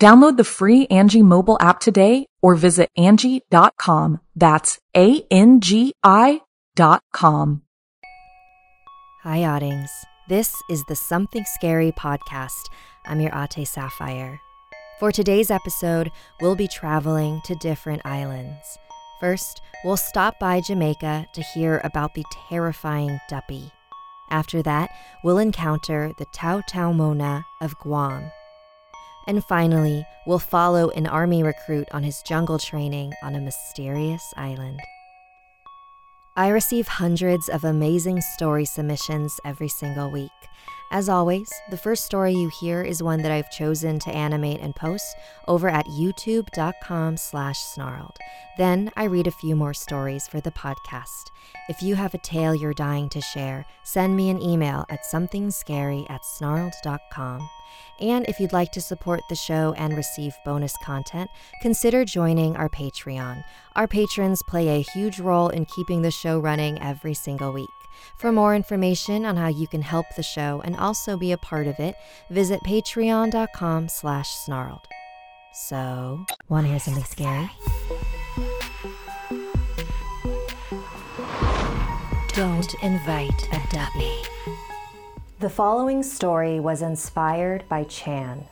Download the free Angie mobile app today or visit Angie.com. That's ANGI.com. Hi, Ottings. This is the Something Scary podcast. I'm your Ate Sapphire. For today's episode, we'll be traveling to different islands. First, we'll stop by Jamaica to hear about the terrifying Duppy. After that, we'll encounter the Taotaomona of Guam. And finally, we'll follow an army recruit on his jungle training on a mysterious island. I receive hundreds of amazing story submissions every single week. As always, the first story you hear is one that I've chosen to animate and post over at youtube.com/snarled. Then I read a few more stories for the podcast. If you have a tale you're dying to share, send me an email at somethingscary@snarled.com. And if you'd like to support the show and receive bonus content, consider joining our Patreon. Our patrons play a huge role in keeping the show running every single week. For more information on how you can help the show and also be a part of it, visit patreon.com/snarled. So, want to hear something scary? Don't invite a duppy. The following story was inspired by Chan.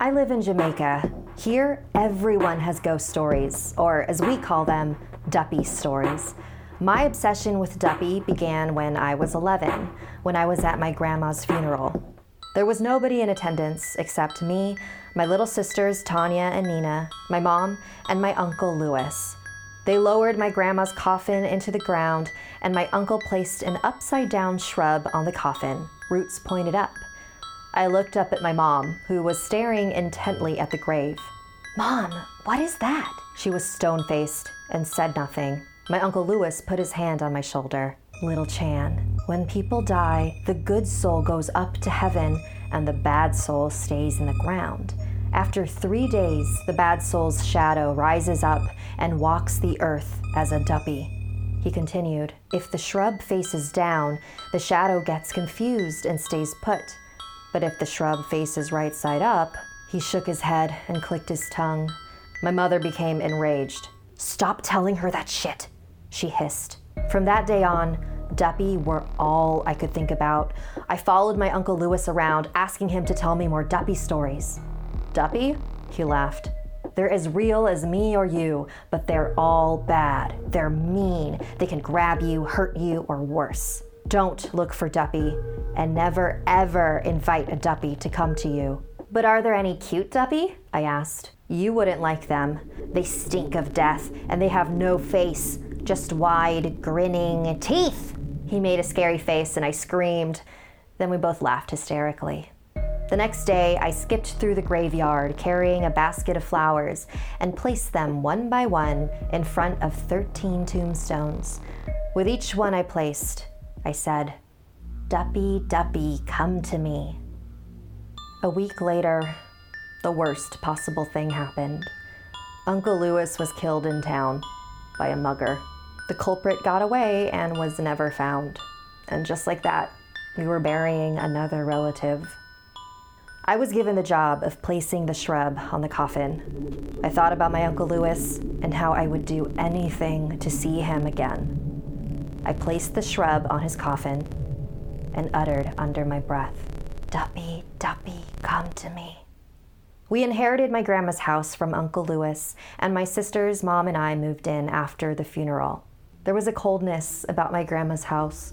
I live in Jamaica. Here, everyone has ghost stories, or as we call them, Duppy stories. My obsession with Duppy began when I was 11, when I was at my grandma's funeral. There was nobody in attendance except me, my little sisters Tanya and Nina, my mom, and my uncle Louis. They lowered my grandma's coffin into the ground, and my uncle placed an upside-down shrub on the coffin, roots pointed up. I looked up at my mom, who was staring intently at the grave. "Mom, what is that?" She was stone-faced and said nothing. My Uncle Louis put his hand on my shoulder. "Little Chan, when people die, the good soul goes up to heaven and the bad soul stays in the ground. After 3 days, the bad soul's shadow rises up and walks the earth as a duppy." He continued, "If the shrub faces down, the shadow gets confused and stays put. But if the shrub faces right side up..." He shook his head and clicked his tongue. My mother became enraged. "Stop telling her that shit," she hissed. From that day on, Duppy were all I could think about. I followed my Uncle Louis around, asking him to tell me more Duppy stories. "Duppy?" he laughed. "They're as real as me or you, but they're all bad. They're mean. They can grab you, hurt you, or worse. Don't look for Duppy, and never ever invite a Duppy to come to you." "But are there any cute Duppy?" I asked. "You wouldn't like them. They stink of death, and they have no face, just wide, grinning teeth." He made a scary face, and I screamed. Then we both laughed hysterically. The next day, I skipped through the graveyard, carrying a basket of flowers, and placed them one by one in front of 13 tombstones. With each one I placed, I said, "Duppy, Duppy, come to me." A week later, the worst possible thing happened. Uncle Louis was killed in town by a mugger. The culprit got away and was never found. And just like that, we were burying another relative. I was given the job of placing the shrub on the coffin. I thought about my Uncle Louis and how I would do anything to see him again. I placed the shrub on his coffin and uttered under my breath, "Duppy, Duppy, come to me." We inherited my grandma's house from Uncle Louis, and my sisters, mom, and I moved in after the funeral. There was a coldness about my grandma's house.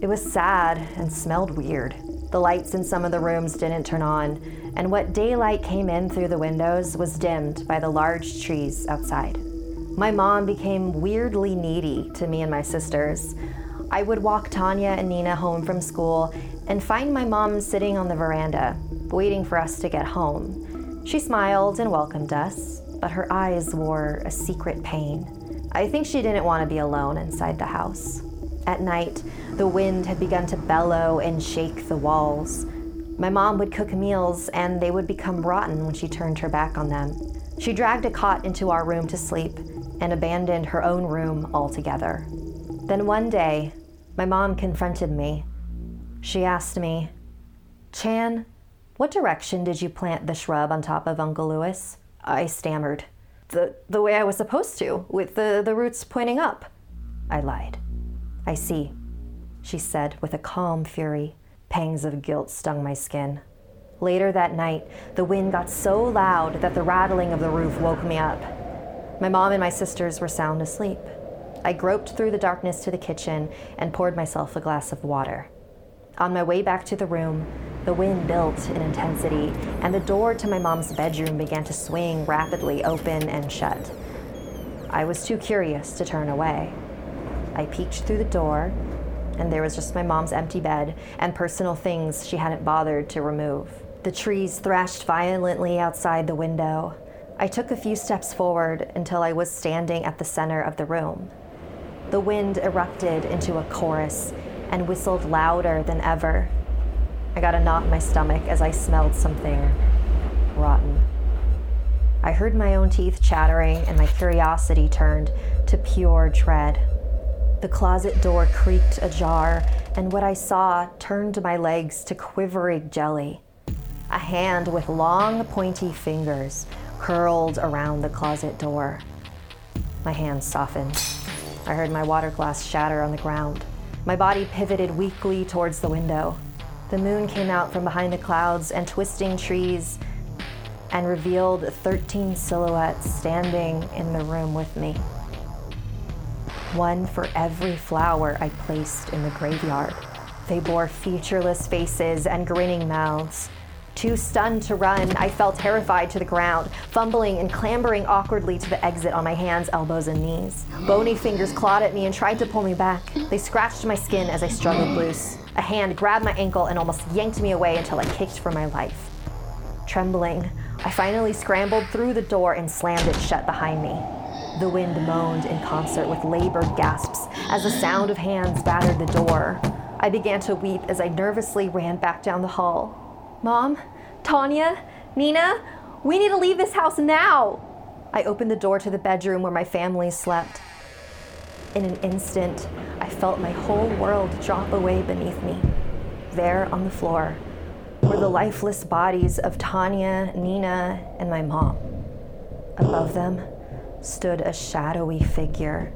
It was sad and smelled weird. The lights in some of the rooms didn't turn on, and what daylight came in through the windows was dimmed by the large trees outside. My mom became weirdly needy to me and my sisters. I would walk Tanya and Nina home from school and find my mom sitting on the veranda, waiting for us to get home. She smiled and welcomed us, but her eyes wore a secret pain. I think she didn't want to be alone inside the house. At night, the wind had begun to bellow and shake the walls. My mom would cook meals, and they would become rotten when she turned her back on them. She dragged a cot into our room to sleep and abandoned her own room altogether. Then one day, my mom confronted me. She asked me, "Chan, what direction did you plant the shrub on top of Uncle Louis?" I stammered. The way I was supposed to, with the roots pointing up," I lied. "I see," she said with a calm fury. Pangs of guilt stung my skin. Later that night, the wind got so loud that the rattling of the roof woke me up. My mom and my sisters were sound asleep. I groped through the darkness to the kitchen and poured myself a glass of water. On my way back to the room, the wind built in intensity, and the door to my mom's bedroom began to swing rapidly open and shut. I was too curious to turn away. I peeked through the door, and there was just my mom's empty bed and personal things she hadn't bothered to remove. The trees thrashed violently outside the window. I took a few steps forward until I was standing at the center of the room. The wind erupted into a chorus and whistled louder than ever. I got a knot in my stomach as I smelled something rotten. I heard my own teeth chattering, and my curiosity turned to pure dread. The closet door creaked ajar, and what I saw turned my legs to quivering jelly. A hand with long, pointy fingers curled around the closet door. My hand softened. I heard my water glass shatter on the ground. My body pivoted weakly towards the window. The moon came out from behind the clouds and twisting trees and revealed 13 silhouettes standing in the room with me. One for every flower I placed in the graveyard. They bore featureless faces and grinning mouths. Too stunned to run, I fell terrified to the ground, fumbling and clambering awkwardly to the exit on my hands, elbows, and knees. Bony fingers clawed at me and tried to pull me back. They scratched my skin as I struggled loose. A hand grabbed my ankle and almost yanked me away until I kicked for my life. Trembling, I finally scrambled through the door and slammed it shut behind me. The wind moaned in concert with labored gasps as the sound of hands battered the door. I began to weep as I nervously ran back down the hall. "Mom, Tanya, Nina, we need to leave this house now!" I opened the door to the bedroom where my family slept. In an instant, I felt my whole world drop away beneath me. There on the floor were the lifeless bodies of Tanya, Nina, and my mom. Above them stood a shadowy figure.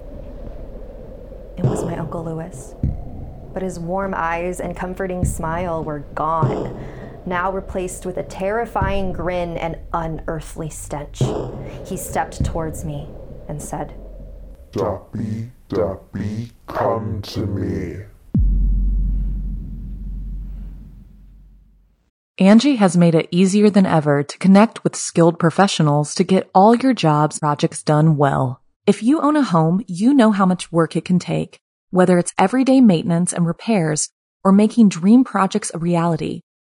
It was my Uncle Louis, but his warm eyes and comforting smile were gone, now replaced with a terrifying grin and unearthly stench. He stepped towards me and said, "Duppy, Duppy, come to me." Angie has made it easier than ever to connect with skilled professionals to get all your jobs projects done well. If you own a home, you know how much work it can take, whether it's everyday maintenance and repairs or making dream projects a reality.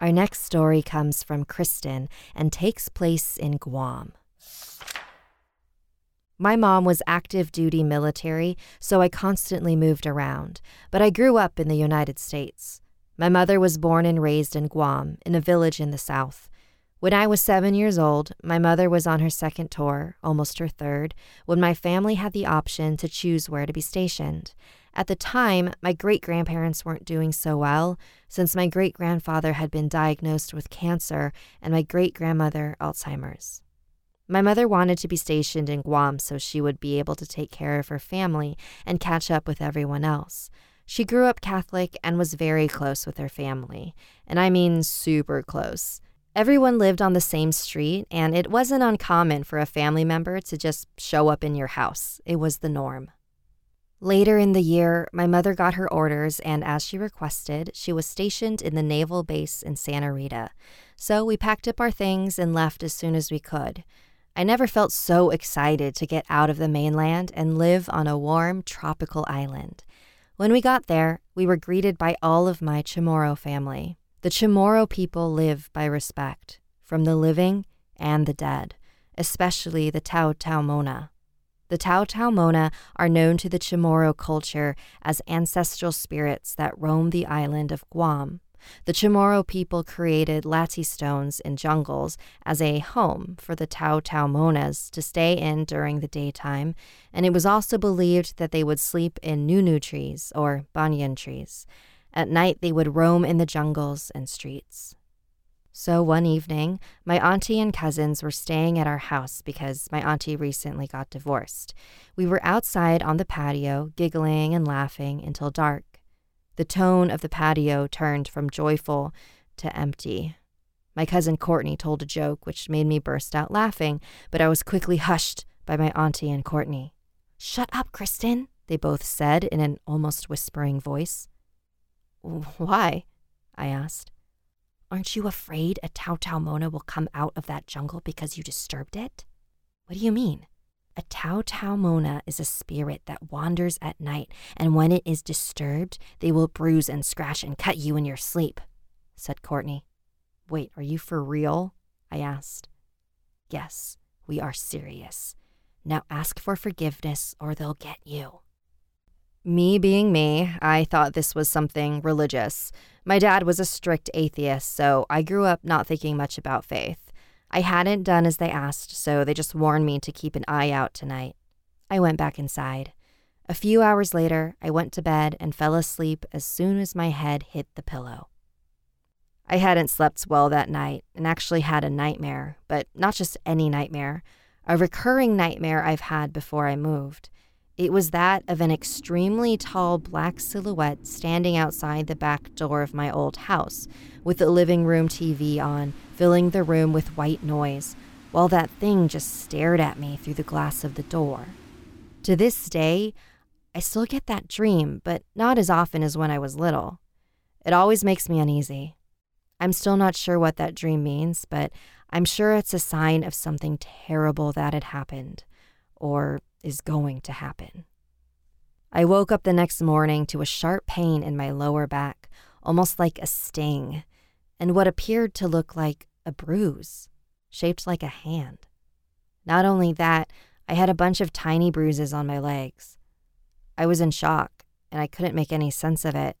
Our next story comes from Kristen and takes place in Guam. My mom was active duty military, so I constantly moved around, but I grew up in the United States. My mother was born and raised in Guam, in a village in the South. When I was 7 years old, my mother was on her second tour, almost her third, when my family had the option to choose where to be stationed. At the time, my great-grandparents weren't doing so well, since my great-grandfather had been diagnosed with cancer and my great-grandmother Alzheimer's. My mother wanted to be stationed in Guam so she would be able to take care of her family and catch up with everyone else. She grew up Catholic and was very close with her family, and I mean super close. Everyone lived on the same street, and it wasn't uncommon for a family member to just show up in your house. It was the norm. Later in the year, my mother got her orders, and as she requested, she was stationed in the naval base in Santa Rita. So we packed up our things and left as soon as we could. I never felt so excited to get out of the mainland and live on a warm, tropical island. When we got there, we were greeted by all of my Chamorro family. The Chamorro people live by respect, from the living and the dead, especially the Taotaomona. The Taotaomona are known to the Chamorro culture as ancestral spirits that roam the island of Guam. The Chamorro people created latte stones in jungles as a home for the Taotaomonas to stay in during the daytime, and it was also believed that they would sleep in nunu trees or banyan trees. At night, they would roam in the jungles and streets. So one evening, my auntie and cousins were staying at our house because my auntie recently got divorced. We were outside on the patio, giggling and laughing until dark. The tone of the patio turned from joyful to empty. My cousin Courtney told a joke which made me burst out laughing, but I was quickly hushed by my auntie and Courtney. "Shut up, Kristen," they both said in an almost whispering voice. "Why?" I asked. "Aren't you afraid a Taotaomona will come out of that jungle because you disturbed it?" "What do you mean?" "A Taotaomona is a spirit that wanders at night, and when it is disturbed, they will bruise and scratch and cut you in your sleep," said Courtney. "Wait, are you for real?" I asked. "Yes, we are serious. Now ask for forgiveness or they'll get you." Me being me, I thought this was something religious. My dad was a strict atheist, so I grew up not thinking much about faith. I hadn't done as they asked, so they just warned me to keep an eye out tonight. I went back inside. A few hours later, I went to bed and fell asleep as soon as my head hit the pillow. I hadn't slept well that night and actually had a nightmare, but not just any nightmare, a recurring nightmare I've had before I moved. It was that of an extremely tall black silhouette standing outside the back door of my old house, with the living room TV on, filling the room with white noise, while that thing just stared at me through the glass of the door. To this day, I still get that dream, but not as often as when I was little. It always makes me uneasy. I'm still not sure what that dream means, but I'm sure it's a sign of something terrible that had happened, or is going to happen. I woke up the next morning to a sharp pain in my lower back, almost like a sting, and what appeared to look like a bruise, shaped like a hand. Not only that, I had a bunch of tiny bruises on my legs. I was in shock, and I couldn't make any sense of it.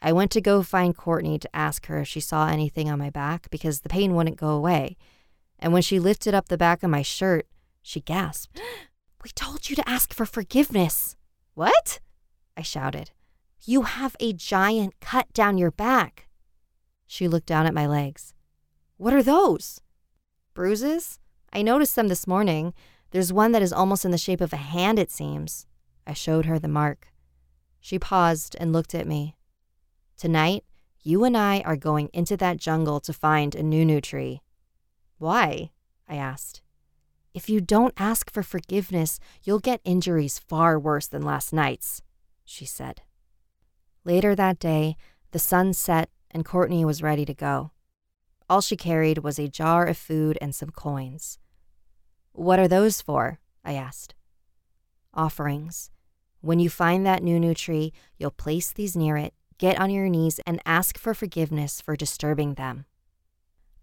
I went to go find Courtney to ask her if she saw anything on my back because the pain wouldn't go away, and when she lifted up the back of my shirt, she gasped. "We told you to ask for forgiveness." "What?" I shouted. "You have a giant cut down your back." She looked down at my legs. "What are those?" "Bruises? I noticed them this morning. There's one that is almost in the shape of a hand, it seems." I showed her the mark. She paused and looked at me. "Tonight, You and I are going into that jungle to find a nunu tree. Why? I asked. If you don't ask for forgiveness, you'll get injuries far worse than last night's, she said. Later that day, the sun set and Courtney was ready to go. All she carried was a jar of food and some coins. What are those for? I asked. Offerings. When you find that nunu tree, you'll place these near it, get on your knees, and ask for forgiveness for disturbing them.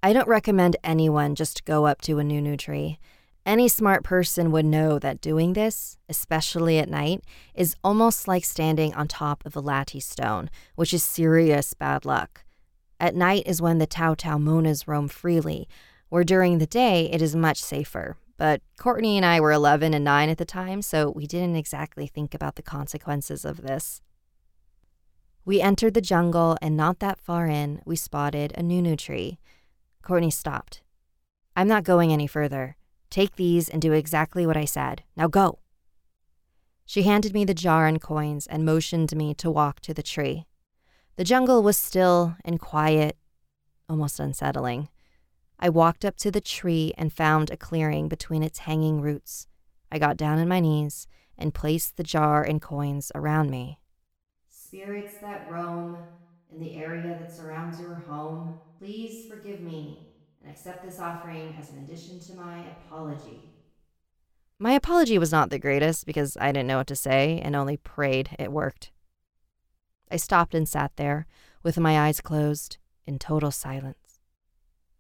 I don't recommend anyone just go up to a nunu tree. Any smart person would know that doing this, especially at night, is almost like standing on top of a latte stone, which is serious bad luck. At night is when the Taotaomonas roam freely, where during the day it is much safer. But Courtney and I were 11 and 9 at the time, so we didn't exactly think about the consequences of this. We entered the jungle, and not that far in, we spotted a nunu tree. Courtney stopped. I'm not going any further. Take these and do exactly what I said. Now go. She handed me the jar and coins and motioned me to walk to the tree. The jungle was still and quiet, almost unsettling. I walked up to the tree and found a clearing between its hanging roots. I got down on my knees and placed the jar and coins around me. Spirits that roam in the area that surrounds your home, please forgive me. Accept this offering as an addition to my apology. My apology was not the greatest because I didn't know what to say and only prayed it worked. I stopped and sat there with my eyes closed in total silence.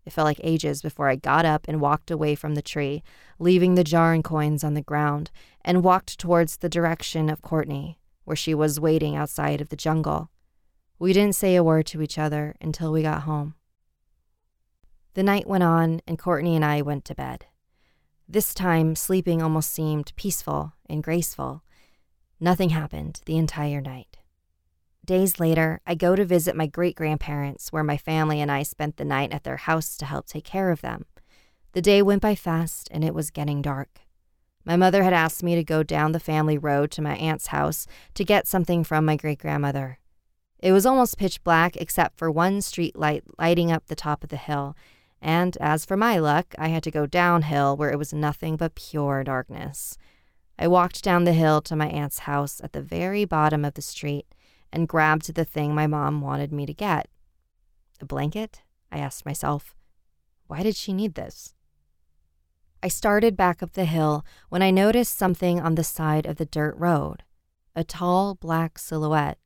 It felt like ages before I got up and walked away from the tree, leaving the jar and coins on the ground, and walked towards the direction of Courtney, where she was waiting outside of the jungle. We didn't say a word to each other until we got home. The night went on, and Courtney and I went to bed. This time, sleeping almost seemed peaceful and graceful. Nothing happened the entire night. Days later, I go to visit my great-grandparents, where my family and I spent the night at their house to help take care of them. The day went by fast, and it was getting dark. My mother had asked me to go down the family road to my aunt's house to get something from my great-grandmother. It was almost pitch black, except for one street light lighting up the top of the hill. And as for my luck, I had to go downhill where it was nothing but pure darkness. I walked down the hill to my aunt's house at the very bottom of the street and grabbed the thing my mom wanted me to get. A blanket? I asked myself. Why did she need this? I started back up the hill when I noticed something on the side of the dirt road, a tall black silhouette.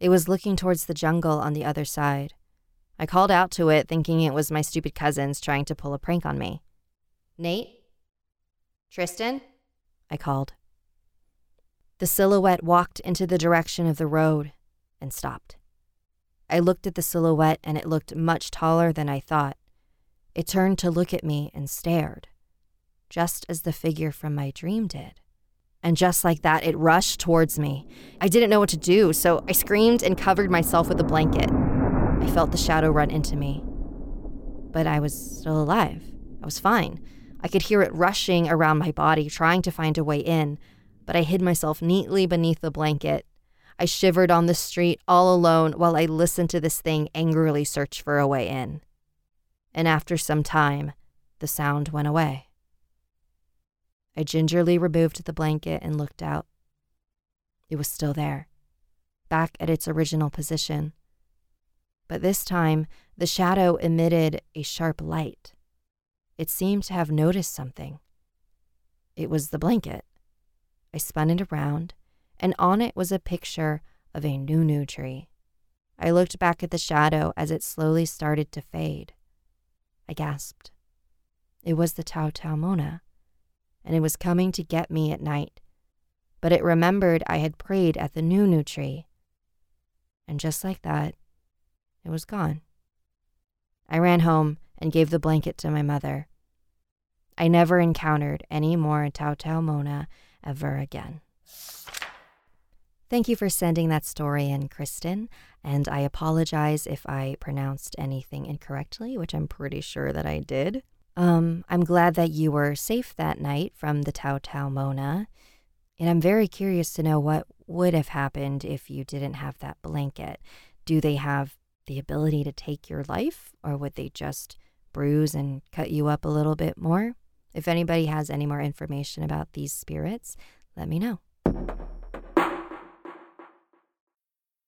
It was looking towards the jungle on the other side. I called out to it, thinking it was my stupid cousins trying to pull a prank on me. Nate? Tristan? I called. The silhouette walked into the direction of the road and stopped. I looked at the silhouette, and it looked much taller than I thought. It turned to look at me and stared, just as the figure from my dream did. And just like that, it rushed towards me. I didn't know what to do, so I screamed and covered myself with a blanket. I felt the shadow run into me. But I was still alive. I was fine. I could hear it rushing around my body, trying to find a way in, but I hid myself neatly beneath the blanket. I shivered on the street all alone while I listened to this thing angrily search for a way in. And after some time, the sound went away. I gingerly removed the blanket and looked out. It was still there, back at its original position. But this time, the shadow emitted a sharp light. It seemed to have noticed something. It was the blanket. I spun it around, and on it was a picture of a nunu tree. I looked back at the shadow as it slowly started to fade. I gasped. It was the Taotaomona, and it was coming to get me at night. But it remembered I had prayed at the nunu tree. And just like that, it was gone. I ran home and gave the blanket to my mother. I never encountered any more Taotaomona ever again. Thank you for sending that story in, Kristen, and I apologize if I pronounced anything incorrectly, which I'm pretty sure that I did. I'm glad that you were safe that night from the Taotaomona, and I'm very curious to know what would have happened if you didn't have that blanket. Do they have the ability to take your life, or would they just bruise and cut you up a little bit more? If anybody has any more information about these spirits, let me know.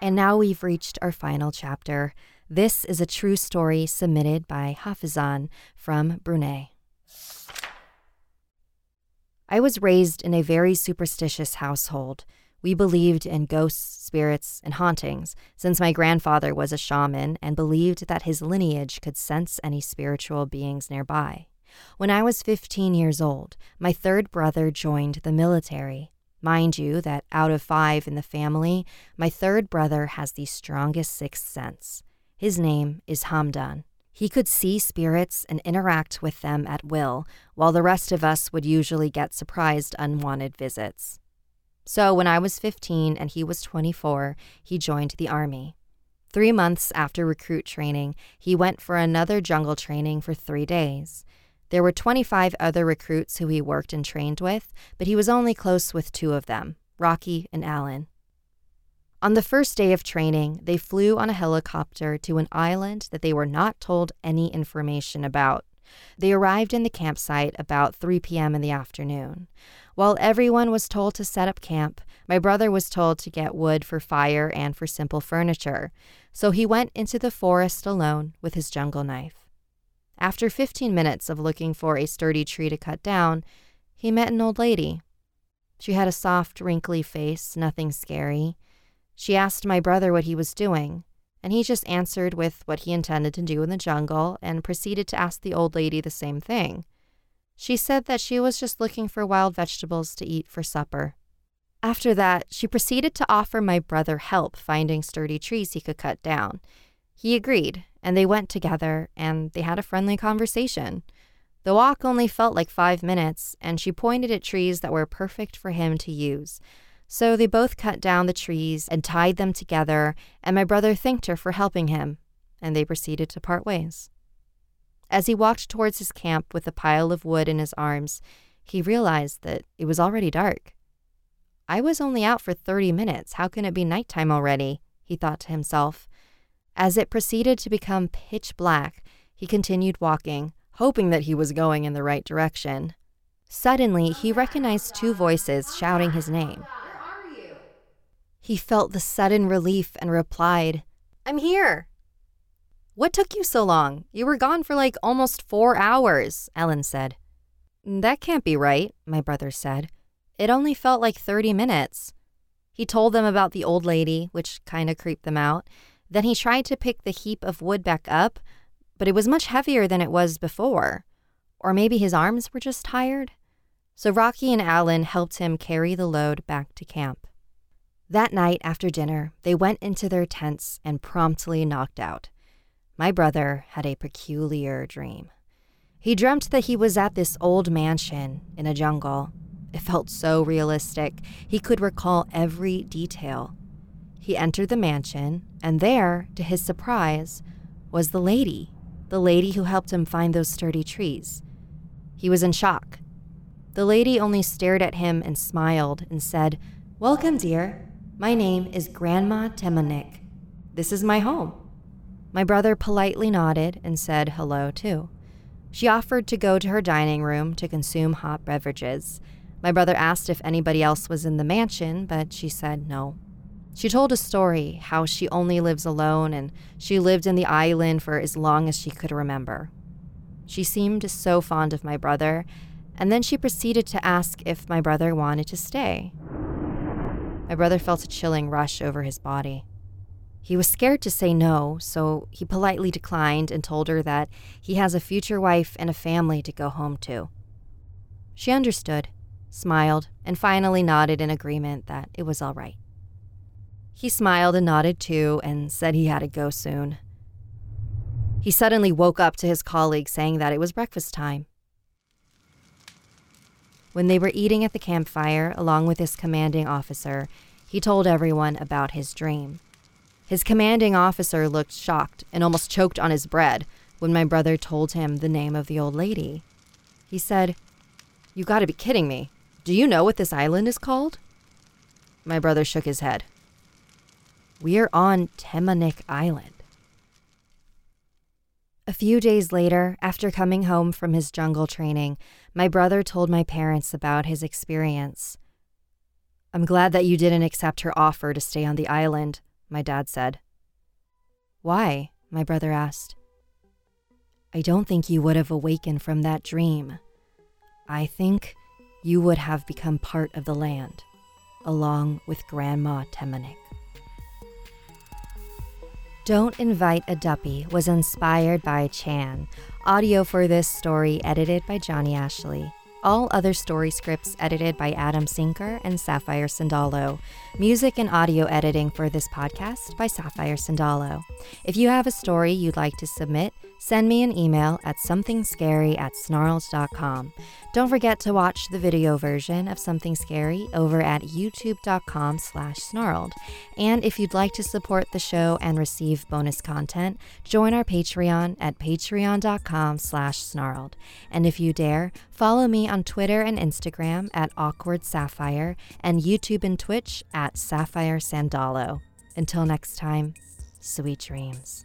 And now we've reached our final chapter. This is a true story submitted by Hafizan from Brunei. I was raised in a very superstitious household. We believed in ghosts, spirits, and hauntings, since my grandfather was a shaman and believed that his lineage could sense any spiritual beings nearby. When I was 15 years old, my third brother joined the military. Mind you that out of 5 in the family, my third brother has the strongest sixth sense. His name is Hamdan. He could see spirits and interact with them at will, while the rest of us would usually get surprised unwanted visits. So when I was 15 and he was 24, he joined the army. 3 months after recruit training, he went for another jungle training for 3 days. There were 25 other recruits who he worked and trained with, but he was only close with 2 of them, Rocky and Alan. On the first day of training, they flew on a helicopter to an island that they were not told any information about. They arrived in the campsite about 3 p.m. in the afternoon. While everyone was told to set up camp, my brother was told to get wood for fire and for simple furniture, so he went into the forest alone with his jungle knife. After 15 minutes of looking for a sturdy tree to cut down, he met an old lady. She had a soft, wrinkly face, nothing scary. She asked my brother what he was doing, and he just answered with what he intended to do in the jungle and proceeded to ask the old lady the same thing. She said that she was just looking for wild vegetables to eat for supper. After that, she proceeded to offer my brother help finding sturdy trees he could cut down. He agreed, and they went together, and they had a friendly conversation. The walk only felt like 5 minutes, and she pointed at trees that were perfect for him to use. So they both cut down the trees and tied them together, and my brother thanked her for helping him, and they proceeded to part ways. As he walked towards his camp with a pile of wood in his arms, he realized that it was already dark. I was only out for 30 minutes. How can it be nighttime already? He thought to himself. As it proceeded to become pitch black, he continued walking, hoping that he was going in the right direction. Suddenly, he recognized 2 voices shouting his name. Where are you? He felt the sudden relief and replied, "I'm here." "What took you so long? You were gone for like almost 4 hours, Ellen said. "That can't be right," my brother said. "It only felt like 30 minutes. He told them about the old lady, which kind of creeped them out. Then he tried to pick the heap of wood back up, but it was much heavier than it was before. Or maybe his arms were just tired? So Rocky and Alan helped him carry the load back to camp. That night after dinner, they went into their tents and promptly knocked out. My brother had a peculiar dream. He dreamt that he was at this old mansion in a jungle. It felt so realistic. He could recall every detail. He entered the mansion, and there, to his surprise, was the lady who helped him find those sturdy trees. He was in shock. The lady only stared at him and smiled and said, "Welcome, dear. My name is Grandma Temanik. This is my home." My brother politely nodded and said hello, too. She offered to go to her dining room to consume hot beverages. My brother asked if anybody else was in the mansion, but she said no. She told a story, how she only lives alone and she lived in the island for as long as she could remember. She seemed so fond of my brother, and then she proceeded to ask if my brother wanted to stay. My brother felt a chilling rush over his body. He was scared to say no, so he politely declined and told her that he has a future wife and a family to go home to. She understood, smiled, and finally nodded in agreement that it was all right. He smiled and nodded too and said he had to go soon. He suddenly woke up to his colleague saying that it was breakfast time. When they were eating at the campfire, along with his commanding officer, he told everyone about his dream. His commanding officer looked shocked and almost choked on his bread when my brother told him the name of the old lady. He said, "You gotta be kidding me. Do you know what this island is called?" My brother shook his head. "We're on Temanik Island." A few days later, after coming home from his jungle training, my brother told my parents about his experience. "I'm glad that you didn't accept her offer to stay on the island," my dad said. "Why?" my brother asked. "I don't think you would have awakened from that dream. I think you would have become part of the land, along with Grandma Temanik." Don't Invite a Duppy was inspired by Chan. Audio for this story edited by Johnny Ashley. All other story scripts edited by Adam Sinker and Sapphire Sandalo. Music and audio editing for this podcast by Sapphire Sandalo. If you have a story you'd like to submit, send me an email at somethingscary@snarled.com. Don't forget to watch the video version of Something Scary over at youtube.com/snarled. And if you'd like to support the show and receive bonus content, join our Patreon at patreon.com/snarled. And if you dare, follow me on Twitter and Instagram at awkwardsapphire and YouTube and Twitch at Sapphire Sandalo. Until next time, sweet dreams.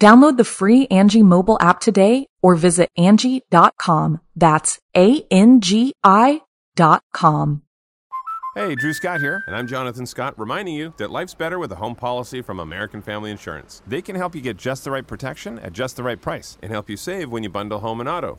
Download the free Angie mobile app today or visit Angie.com. That's ANGI.com. Hey, Drew Scott here, and I'm Jonathan Scott, reminding you that life's better with a home policy from American Family Insurance. They can help you get just the right protection at just the right price and help you save when you bundle home and auto.